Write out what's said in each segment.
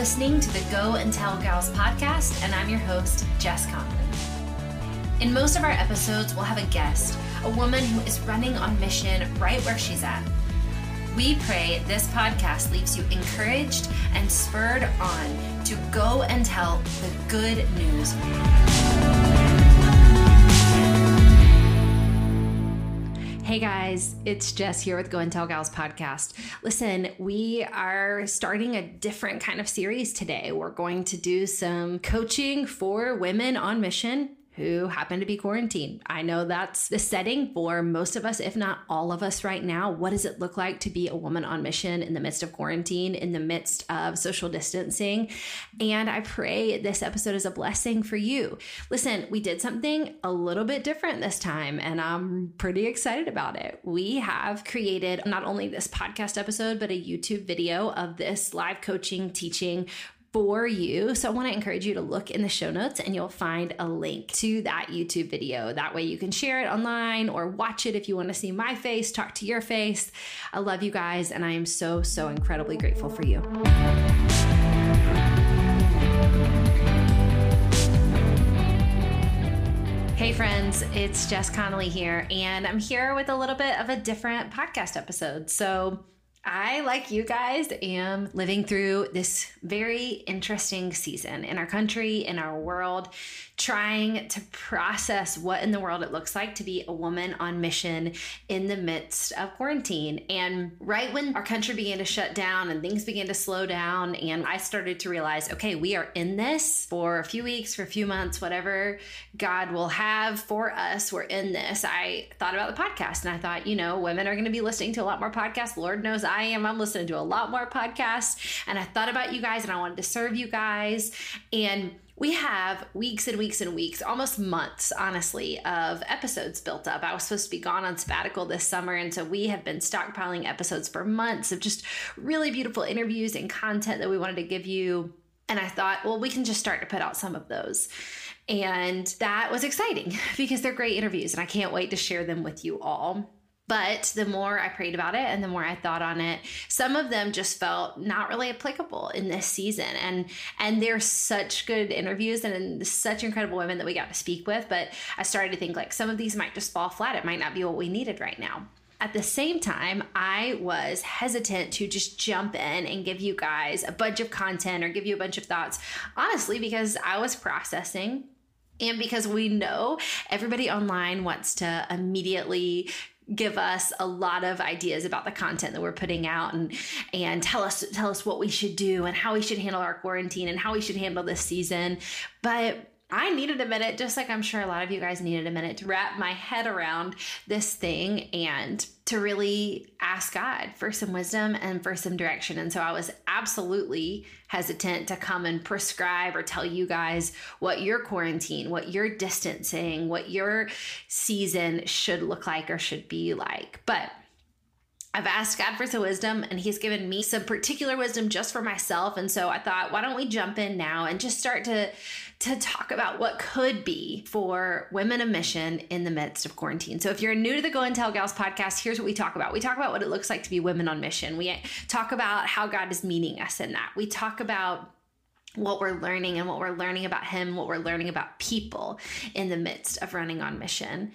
listening to the Go and Tell Gals podcast, and I'm your host, Jess Connolly. In most of our episodes, we'll have a guest, a woman who is running on mission right where she's at. We pray this podcast leaves you encouraged and spurred on to go and tell the good news. Hey guys, it's Jess here with Go and Tell Gals podcast. Listen, we are starting a different kind of series today. We're going to do some coaching for women on mission who happen to be quarantined. I know that's the setting for most of us, if not all of us right now. What does it look like to be a woman on mission in the midst of quarantine, in the midst of social distancing? And I pray this episode is a blessing for you. Listen, we did something a little bit different this time, and I'm pretty excited about it. We have created not only this podcast episode, but a YouTube video of this live coaching teaching for you. So I want to encourage you to look in the show notes and you'll find a link to that YouTube video. That way you can share it online or watch it if you want to see my face, talk to your face. I love you guys, and I am so, so incredibly grateful for you. Hey friends, it's Jess Connolly here, and I'm here with a little bit of a different podcast episode. So I, like you guys, am living through this very interesting season in our country, in our world, trying to process what in the world it looks like to be a woman on mission in the midst of quarantine. And right when our country began to shut down and things began to slow down, and I started to realize, okay, we are in this for a few weeks, for a few months, whatever God will have for us, we're in this. I thought about the podcast, and I thought, you know, women are going to be listening to a lot more podcasts. Lord knows I am. I'm listening to a lot more podcasts, and I thought about you guys, and I wanted to serve you guys. And we have weeks and weeks and weeks, almost months, honestly, of episodes built up. I was supposed to be gone on sabbatical this summer, and so we have been stockpiling episodes for months of just really beautiful interviews and content that we wanted to give you. And I thought, well, we can just start to put out some of those. And that was exciting because they're great interviews, and I can't wait to share them with you all. But the more I prayed about it and the more I thought on it, some of them just felt not really applicable in this season. And they're such good interviews and such incredible women that we got to speak with. But I started to think, like, some of these might just fall flat. It might not be what we needed right now. At the same time, I was hesitant to just jump in and give you guys a bunch of content or give you a bunch of thoughts, honestly, because I was processing. And because we know everybody online wants to immediately give us a lot of ideas about the content that we're putting out and tell us what we should do and how we should handle our quarantine and how we should handle this season. But I needed a minute, just like I'm sure a lot of you guys needed a minute, to wrap my head around this thing and to really ask God for some wisdom and for some direction. And so I was absolutely hesitant to come and prescribe or tell you guys what your quarantine, what your distancing, what your season should look like or should be like. But I've asked God for some wisdom, and he's given me some particular wisdom just for myself. And so I thought, why don't we jump in now and just start to talk about what could be for women of mission in the midst of quarantine. So if you're new to the Go and Tell Gals podcast, here's what we talk about. We talk about what it looks like to be women on mission. We talk about how God is meeting us in that. We talk about what we're learning and what we're learning about him, what we're learning about people in the midst of running on mission.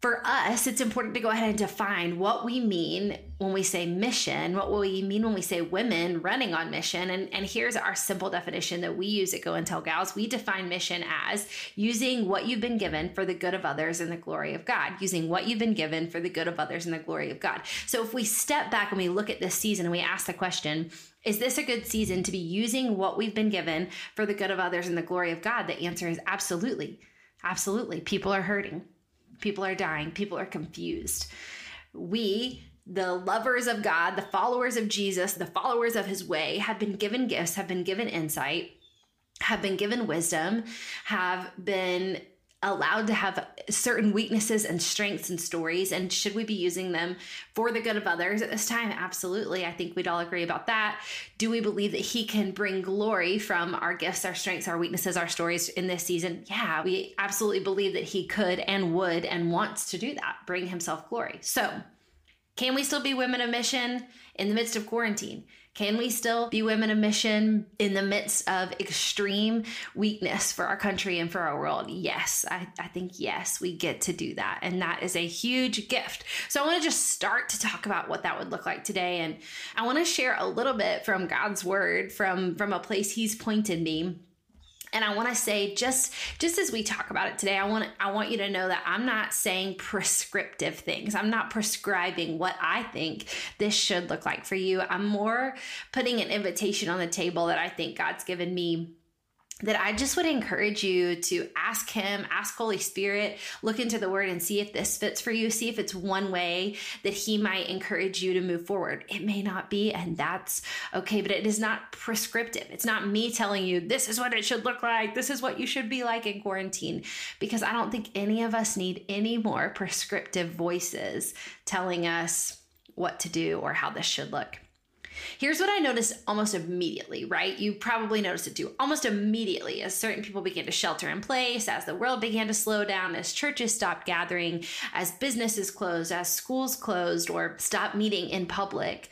For us, it's important to go ahead and define what we mean when we say mission, what we mean when we say women running on mission. And here's our simple definition that we use at Go and Tell Gals. We define mission as using what you've been given for the good of others and the glory of God, using what you've been given for the good of others and the glory of God. So if we step back and we look at this season and we ask the question, is this a good season to be using what we've been given for the good of others and the glory of God? The answer is absolutely, absolutely. People are hurting. People are dying. People are confused. We, the lovers of God, the followers of Jesus, the followers of his way, have been given gifts, have been given insight, have been given wisdom, have been allowed to have certain weaknesses and strengths and stories. And should we be using them for the good of others at this time? Absolutely. I think we'd all agree about that. Do we believe that he can bring glory from our gifts, our strengths, our weaknesses, our stories in this season? Yeah, we absolutely believe that he could and would and wants to do that, bring himself glory. So can we still be women of mission in the midst of quarantine? Can we still be women of mission in the midst of extreme weakness for our country and for our world? Yes, I think, yes, we get to do that. And that is a huge gift. So I want to just start to talk about what that would look like today. And I want to share a little bit from God's word, from a place he's pointed me. And I want to say, just as we talk about it today, I want you to know that I'm not saying prescriptive things. I'm not prescribing what I think this should look like for you. I'm more putting an invitation on the table that I think God's given me, that I just would encourage you to ask him, ask Holy Spirit, look into the word and see if this fits for you, see if it's one way that he might encourage you to move forward. It may not be, and that's okay, but it is not prescriptive. It's not me telling you, this is what it should look like, this is what you should be like in quarantine, because I don't think any of us need any more prescriptive voices telling us what to do or how this should look. Here's what I noticed almost immediately, right? You probably noticed it too. Almost immediately, as certain people began to shelter in place, as the world began to slow down, as churches stopped gathering, as businesses closed, as schools closed or stopped meeting in public,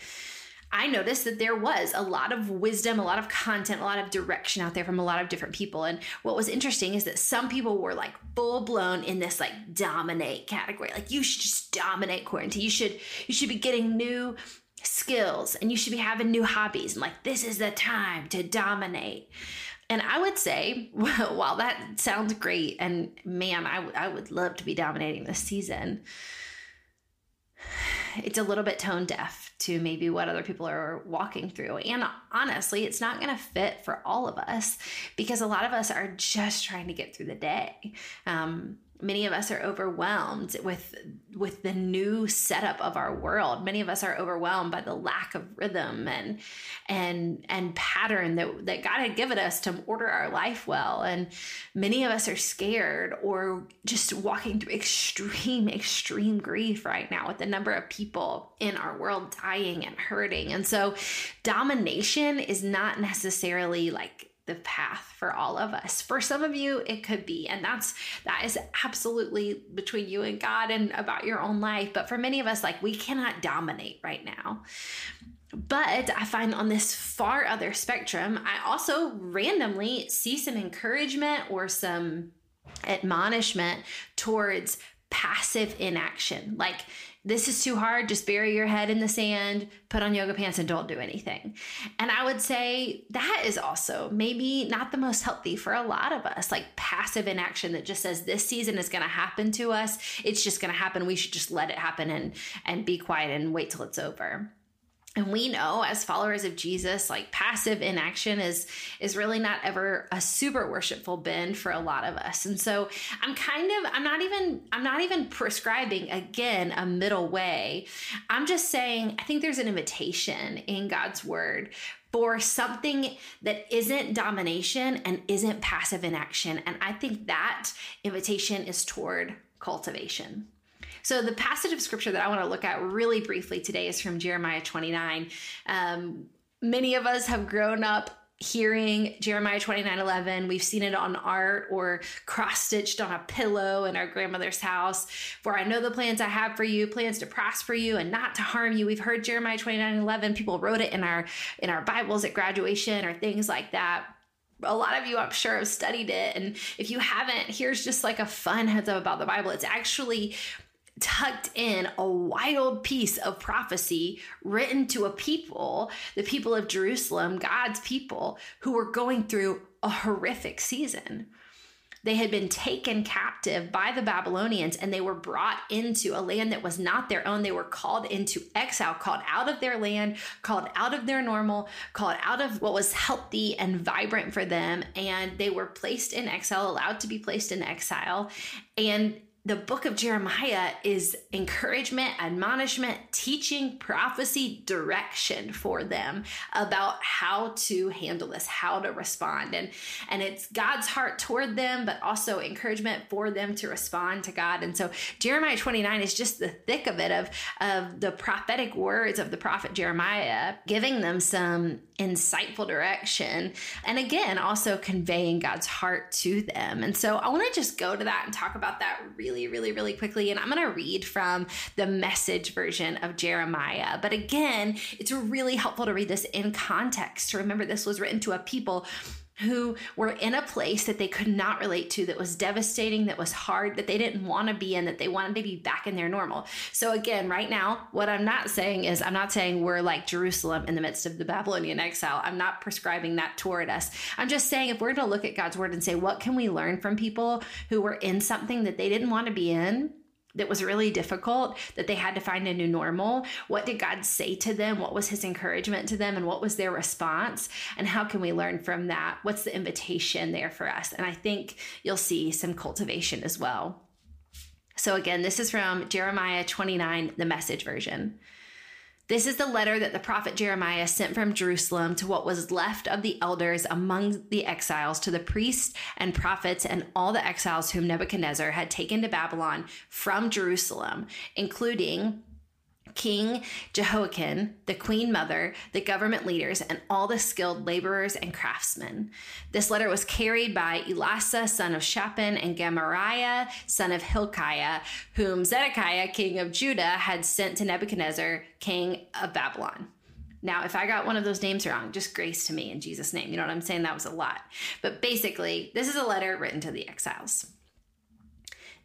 I noticed that there was a lot of wisdom, a lot of content, a lot of direction out there from a lot of different people. And what was interesting is that some people were like full blown in this like dominate category. Like, you should just dominate quarantine. You should be getting new skills and you should be having new hobbies. And like, this is the time to dominate. And I would say, well, while that sounds great, and man, I would love to be dominating this season, it's a little bit tone deaf to maybe what other people are walking through. And honestly, it's not going to fit for all of us, because a lot of us are just trying to get through the day. Many of us are overwhelmed with the new setup of our world. Many of us are overwhelmed by the lack of rhythm and pattern that God had given us to order our life well. And many of us are scared or just walking through extreme grief right now, with the number of people in our world dying and hurting. And so domination is not necessarily like the path for all of us. For some of you, it could be, and that is absolutely between you and God and about your own life. But for many of us, like, we cannot dominate right now. But I find on this far other spectrum, I also randomly see some encouragement or some admonishment towards passive inaction. Like, this is too hard, just bury your head in the sand, put on yoga pants and don't do anything. And I would say that is also maybe not the most healthy for a lot of us, like passive inaction that just says this season is going to happen to us. It's just going to happen. We should just let it happen and be quiet and wait till it's over. And we know as followers of Jesus, like passive inaction is really not ever a super worshipful bend for a lot of us. And so I'm not even prescribing, again, a middle way. I'm just saying, I think there's an invitation in God's word for something that isn't domination and isn't passive inaction. And I think that invitation is toward cultivation. So the passage of scripture that I want to look at really briefly today is from Jeremiah 29. Many of us have grown up hearing Jeremiah 29:11. We've seen it on art or cross-stitched on a pillow in our grandmother's house. For I know the plans I have for you, plans to prosper you and not to harm you. We've heard Jeremiah 29:11. People wrote it in our Bibles at graduation or things like that. A lot of you, I'm sure, have studied it. And if you haven't, here's just like a fun heads up about the Bible. It's actually tucked in a wild piece of prophecy written to a people, the people of Jerusalem, God's people, who were going through a horrific season. They had been taken captive by the Babylonians and they were brought into a land that was not their own. They were called into exile, called out of their land, called out of their normal, called out of what was healthy and vibrant for them. And they were placed in exile, allowed to be placed in exile. And the book of Jeremiah is encouragement, admonishment, teaching, prophecy, direction for them about how to handle this, how to respond. And it's God's heart toward them, but also encouragement for them to respond to God. And so Jeremiah 29 is just the thick of it, of the prophetic words of the prophet Jeremiah, giving them some insightful direction. And again, also conveying God's heart to them. And so I want to just go to that and talk about that really really quickly. And I'm going to read from the Message version of Jeremiah. But again, it's really helpful to read this in context. Remember, this was written to a people who were in a place that they could not relate to, that was devastating, that was hard, that they didn't want to be in, that they wanted to be back in their normal. So again, right now, what I'm not saying is, I'm not saying we're like Jerusalem in the midst of the Babylonian exile. I'm not prescribing that toward us. I'm just saying, if we're going to look at God's word and say, what can we learn from people who were in something that they didn't want to be in, that was really difficult, that they had to find a new normal? What did God say to them? What was his encouragement to them? And what was their response? And how can we learn from that? What's the invitation there for us? And I think you'll see some cultivation as well. So again, this is from Jeremiah 29, the Message version. This is the letter that the prophet Jeremiah sent from Jerusalem to what was left of the elders among the exiles, to the priests and prophets and all the exiles whom Nebuchadnezzar had taken to Babylon from Jerusalem, including King Jehoiakim, the queen mother, the government leaders, and all the skilled laborers and craftsmen. This letter was carried by Elasa, son of Shaphan, and Gemariah, son of Hilkiah, whom Zedekiah, king of Judah, had sent to Nebuchadnezzar, king of Babylon. Now, if I got one of those names wrong, just grace to me in Jesus' name. You know what I'm saying? That was a lot. But basically, this is a letter written to the exiles.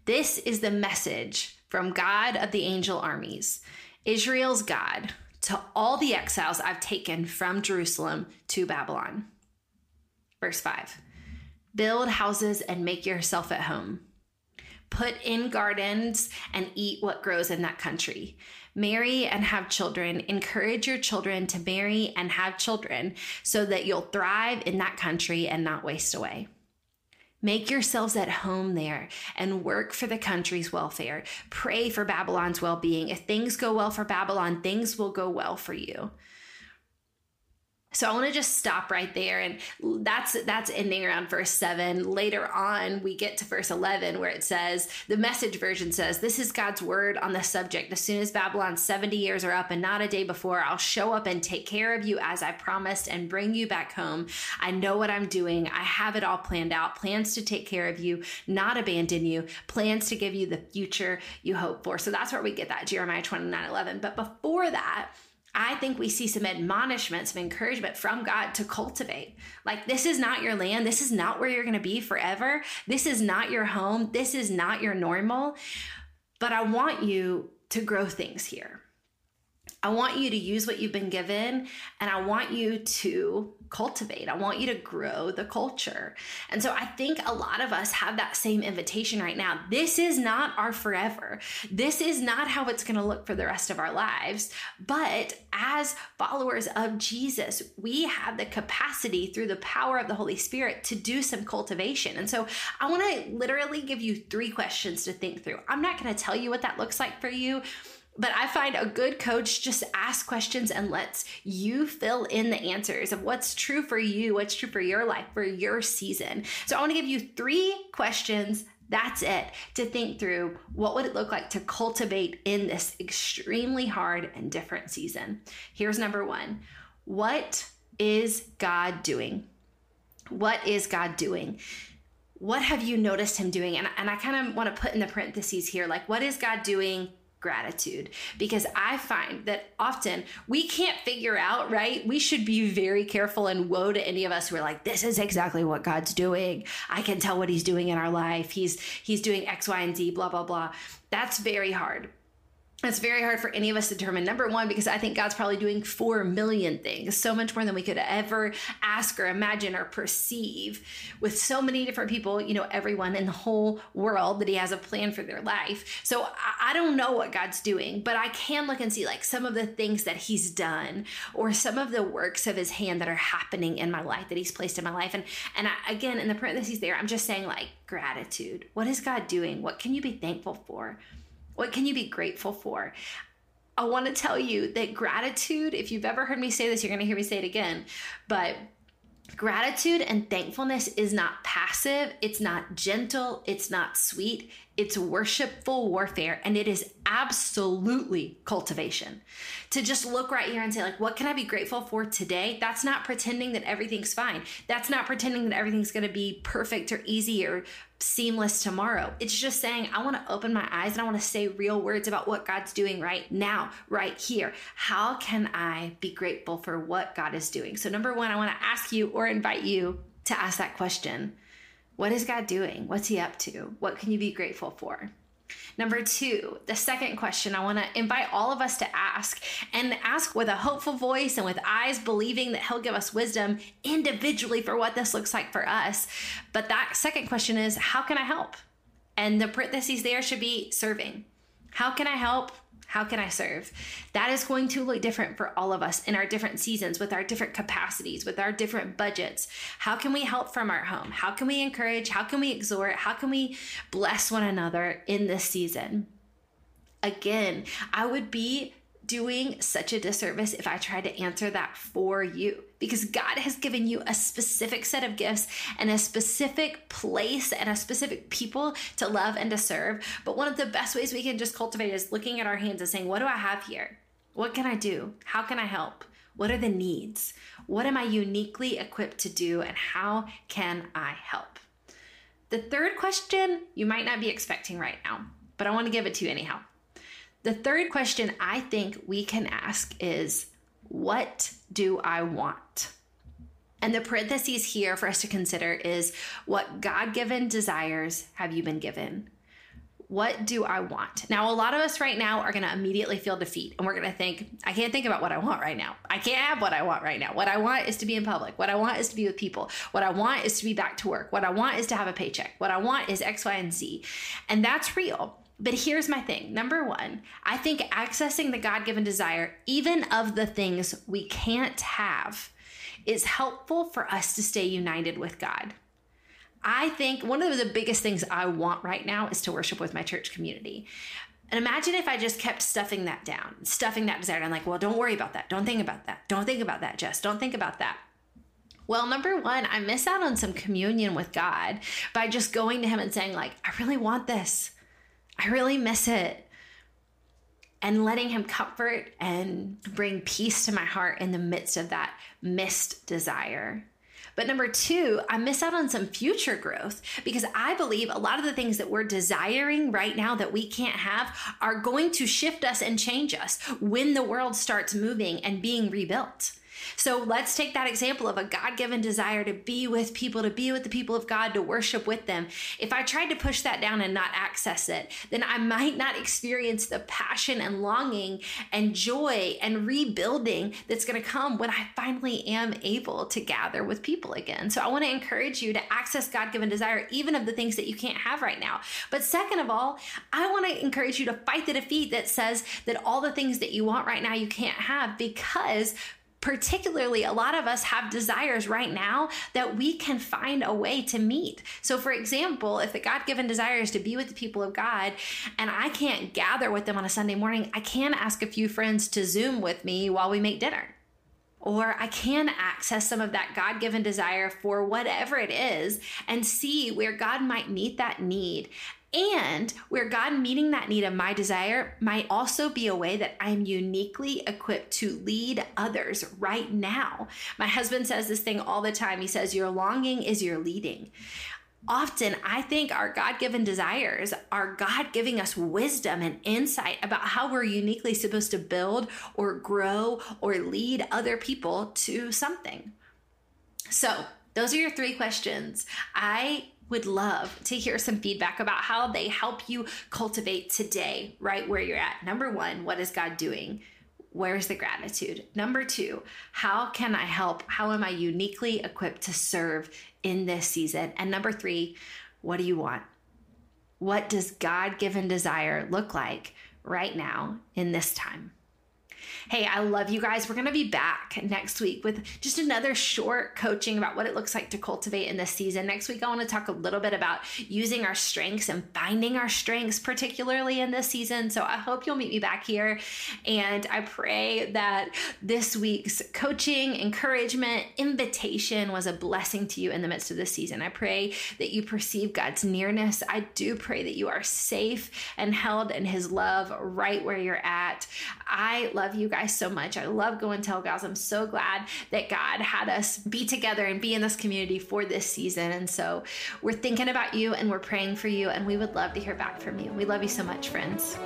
This is the message from God of the angel armies, Israel's God, to all the exiles I've taken from Jerusalem to Babylon. Verse 5, build houses and make yourself at home. Put in gardens and eat what grows in that country. Marry and have children. Encourage your children to marry and have children so that you'll thrive in that country and not waste away. Make yourselves at home there and work for the country's welfare. Pray for Babylon's well-being. If things go well for Babylon, things will go well for you. So I want to just stop right there. And that's ending around verse 7. Later on, we get to verse 11, where it says, the Message version says, this is God's word on the subject. As soon as Babylon's 70 years are up and not a day before, I'll show up and take care of you as I promised and bring you back home. I know what I'm doing. I have it all planned out. Plans to take care of you, not abandon you. Plans to give you the future you hope for. So that's where we get that Jeremiah 29:11. But before that, I think we see some admonishment, some encouragement from God to cultivate. Like, this is not your land. This is not where you're going to be forever. This is not your home. This is not your normal. But I want you to grow things here. I want you to use what you've been given, and I want you to cultivate. I want you to grow the culture. And so I think a lot of us have that same invitation right now. This is not our forever. This is not how it's going to look for the rest of our lives. But as followers of Jesus, we have the capacity through the power of the Holy Spirit to do some cultivation. And so I want to literally give you 3 questions to think through. I'm not going to tell you what that looks like for you. But I find a good coach just asks questions and lets you fill in the answers of what's true for you, what's true for your life, for your season. So I want to give you 3 questions, that's it, to think through. What would it look like to cultivate in this extremely hard and different season? Here's number 1. What is God doing? What is God doing? What have you noticed him doing? And I kind of want to put in the parentheses here, like, what is God doing? Gratitude, because I find that often we can't figure out, right? We should be very careful, and woe to any of us who are like, this is exactly what God's doing. I can tell what he's doing in our life. He's doing X, Y, and Z, blah, blah, blah. That's very hard. It's very hard for any of us to determine. Number 1, because I think God's probably doing 4 million things, so much more than we could ever ask or imagine or perceive, with so many different people, you know, everyone in the whole world that he has a plan for their life. So I don't know what God's doing, but I can look and see like some of the things that he's done, or some of the works of his hand that are happening in my life, that he's placed in my life. And I, again, in the parentheses there, I'm just saying, like, gratitude. What is God doing? What can you be thankful for? What can you be grateful for? I want to tell you that gratitude, if you've ever heard me say this, you're going to hear me say it again, but gratitude and thankfulness is not passive. It's not gentle. It's not sweet. It's worshipful warfare, and it is absolutely cultivation. To just look right here and say, like, what can I be grateful for today? That's not pretending that everything's fine. That's not pretending that everything's going to be perfect or easy or seamless tomorrow. It's just saying, I want to open my eyes and I want to say real words about what God's doing right now, right here. How can I be grateful for what God is doing? So number one, I want to ask you or invite you to ask that question. What is God doing? What's he up to? What can you be grateful for? Number two, the second question I want to invite all of us to ask, and ask with a hopeful voice and with eyes believing that he'll give us wisdom individually for what this looks like for us. But that second question is, how can I help? And the parentheses there should be serving. How can I help? How can I serve? That is going to look different for all of us in our different seasons, with our different capacities, with our different budgets. How can we help from our home? How can we encourage? How can we exhort? How can we bless one another in this season? Again, I would be doing such a disservice if I tried to answer that for you, because God has given you a specific set of gifts and a specific place and a specific people to love and to serve. But one of the best ways we can just cultivate is looking at our hands and saying, what do I have here? What can I do? How can I help? What are the needs? What am I uniquely equipped to do? And how can I help? The third question you might not be expecting right now, but I want to give it to you anyhow. The third question I think we can ask is, what do I want? And the parentheses here for us to consider is, what God-given desires have you been given? What do I want? Now, a lot of us right now are going to immediately feel defeat, and we're going to think, I can't think about what I want right now. I can't have what I want right now. What I want is to be in public. What I want is to be with people. What I want is to be back to work. What I want is to have a paycheck. What I want is X, Y, and Z. And that's real. But here's my thing. Number one, I think accessing the God-given desire, even of the things we can't have, is helpful for us to stay united with God. I think one of the biggest things I want right now is to worship with my church community. And imagine if I just kept stuffing that down, stuffing that desire. I'm like, well, don't worry about that. Don't think about that. Don't think about that, Jess. Don't think about that. Well, number one, I miss out on some communion with God by just going to him and saying, like, I really want this. I really miss it. And letting him comfort and bring peace to my heart in the midst of that missed desire. But number two, I miss out on some future growth, because I believe a lot of the things that we're desiring right now that we can't have are going to shift us and change us when the world starts moving and being rebuilt. So let's take that example of a God-given desire to be with people, to be with the people of God, to worship with them. If I tried to push that down and not access it, then I might not experience the passion and longing and joy and rebuilding that's going to come when I finally am able to gather with people again. So I want to encourage you to access God-given desire, even of the things that you can't have right now. But second of all, I want to encourage you to fight the defeat that says that all the things that you want right now you can't have, because particularly, a lot of us have desires right now that we can find a way to meet. So for example, if the God-given desire is to be with the people of God, and I can't gather with them on a Sunday morning, I can ask a few friends to Zoom with me while we make dinner. Or I can access some of that God-given desire for whatever it is and see where God might meet that need. And where God meeting that need of my desire might also be a way that I'm uniquely equipped to lead others right now. My husband says this thing all the time. He says, your longing is your leading. Often, I think our God-given desires are God giving us wisdom and insight about how we're uniquely supposed to build or grow or lead other people to something. So those are your three questions. I would love to hear some feedback about how they help you cultivate today, right where you're at. Number one, what is God doing? Where's the gratitude? Number two, how can I help? How am I uniquely equipped to serve in this season? And number three, what do you want? What does God-given desire look like right now in this time? Hey, I love you guys. We're going to be back next week with just another short coaching about what it looks like to cultivate in this season. Next week, I want to talk a little bit about using our strengths and finding our strengths, particularly in this season. So I hope you'll meet me back here. And I pray that this week's coaching, encouragement, invitation was a blessing to you in the midst of this season. I pray that you perceive God's nearness. I do pray that you are safe and held in his love right where you're at. I love you guys so much. I love Go and Tell Gals. I'm so glad that God had us be together and be in this community for this season. And so we're thinking about you and we're praying for you, and we would love to hear back from you. We love you so much, friends.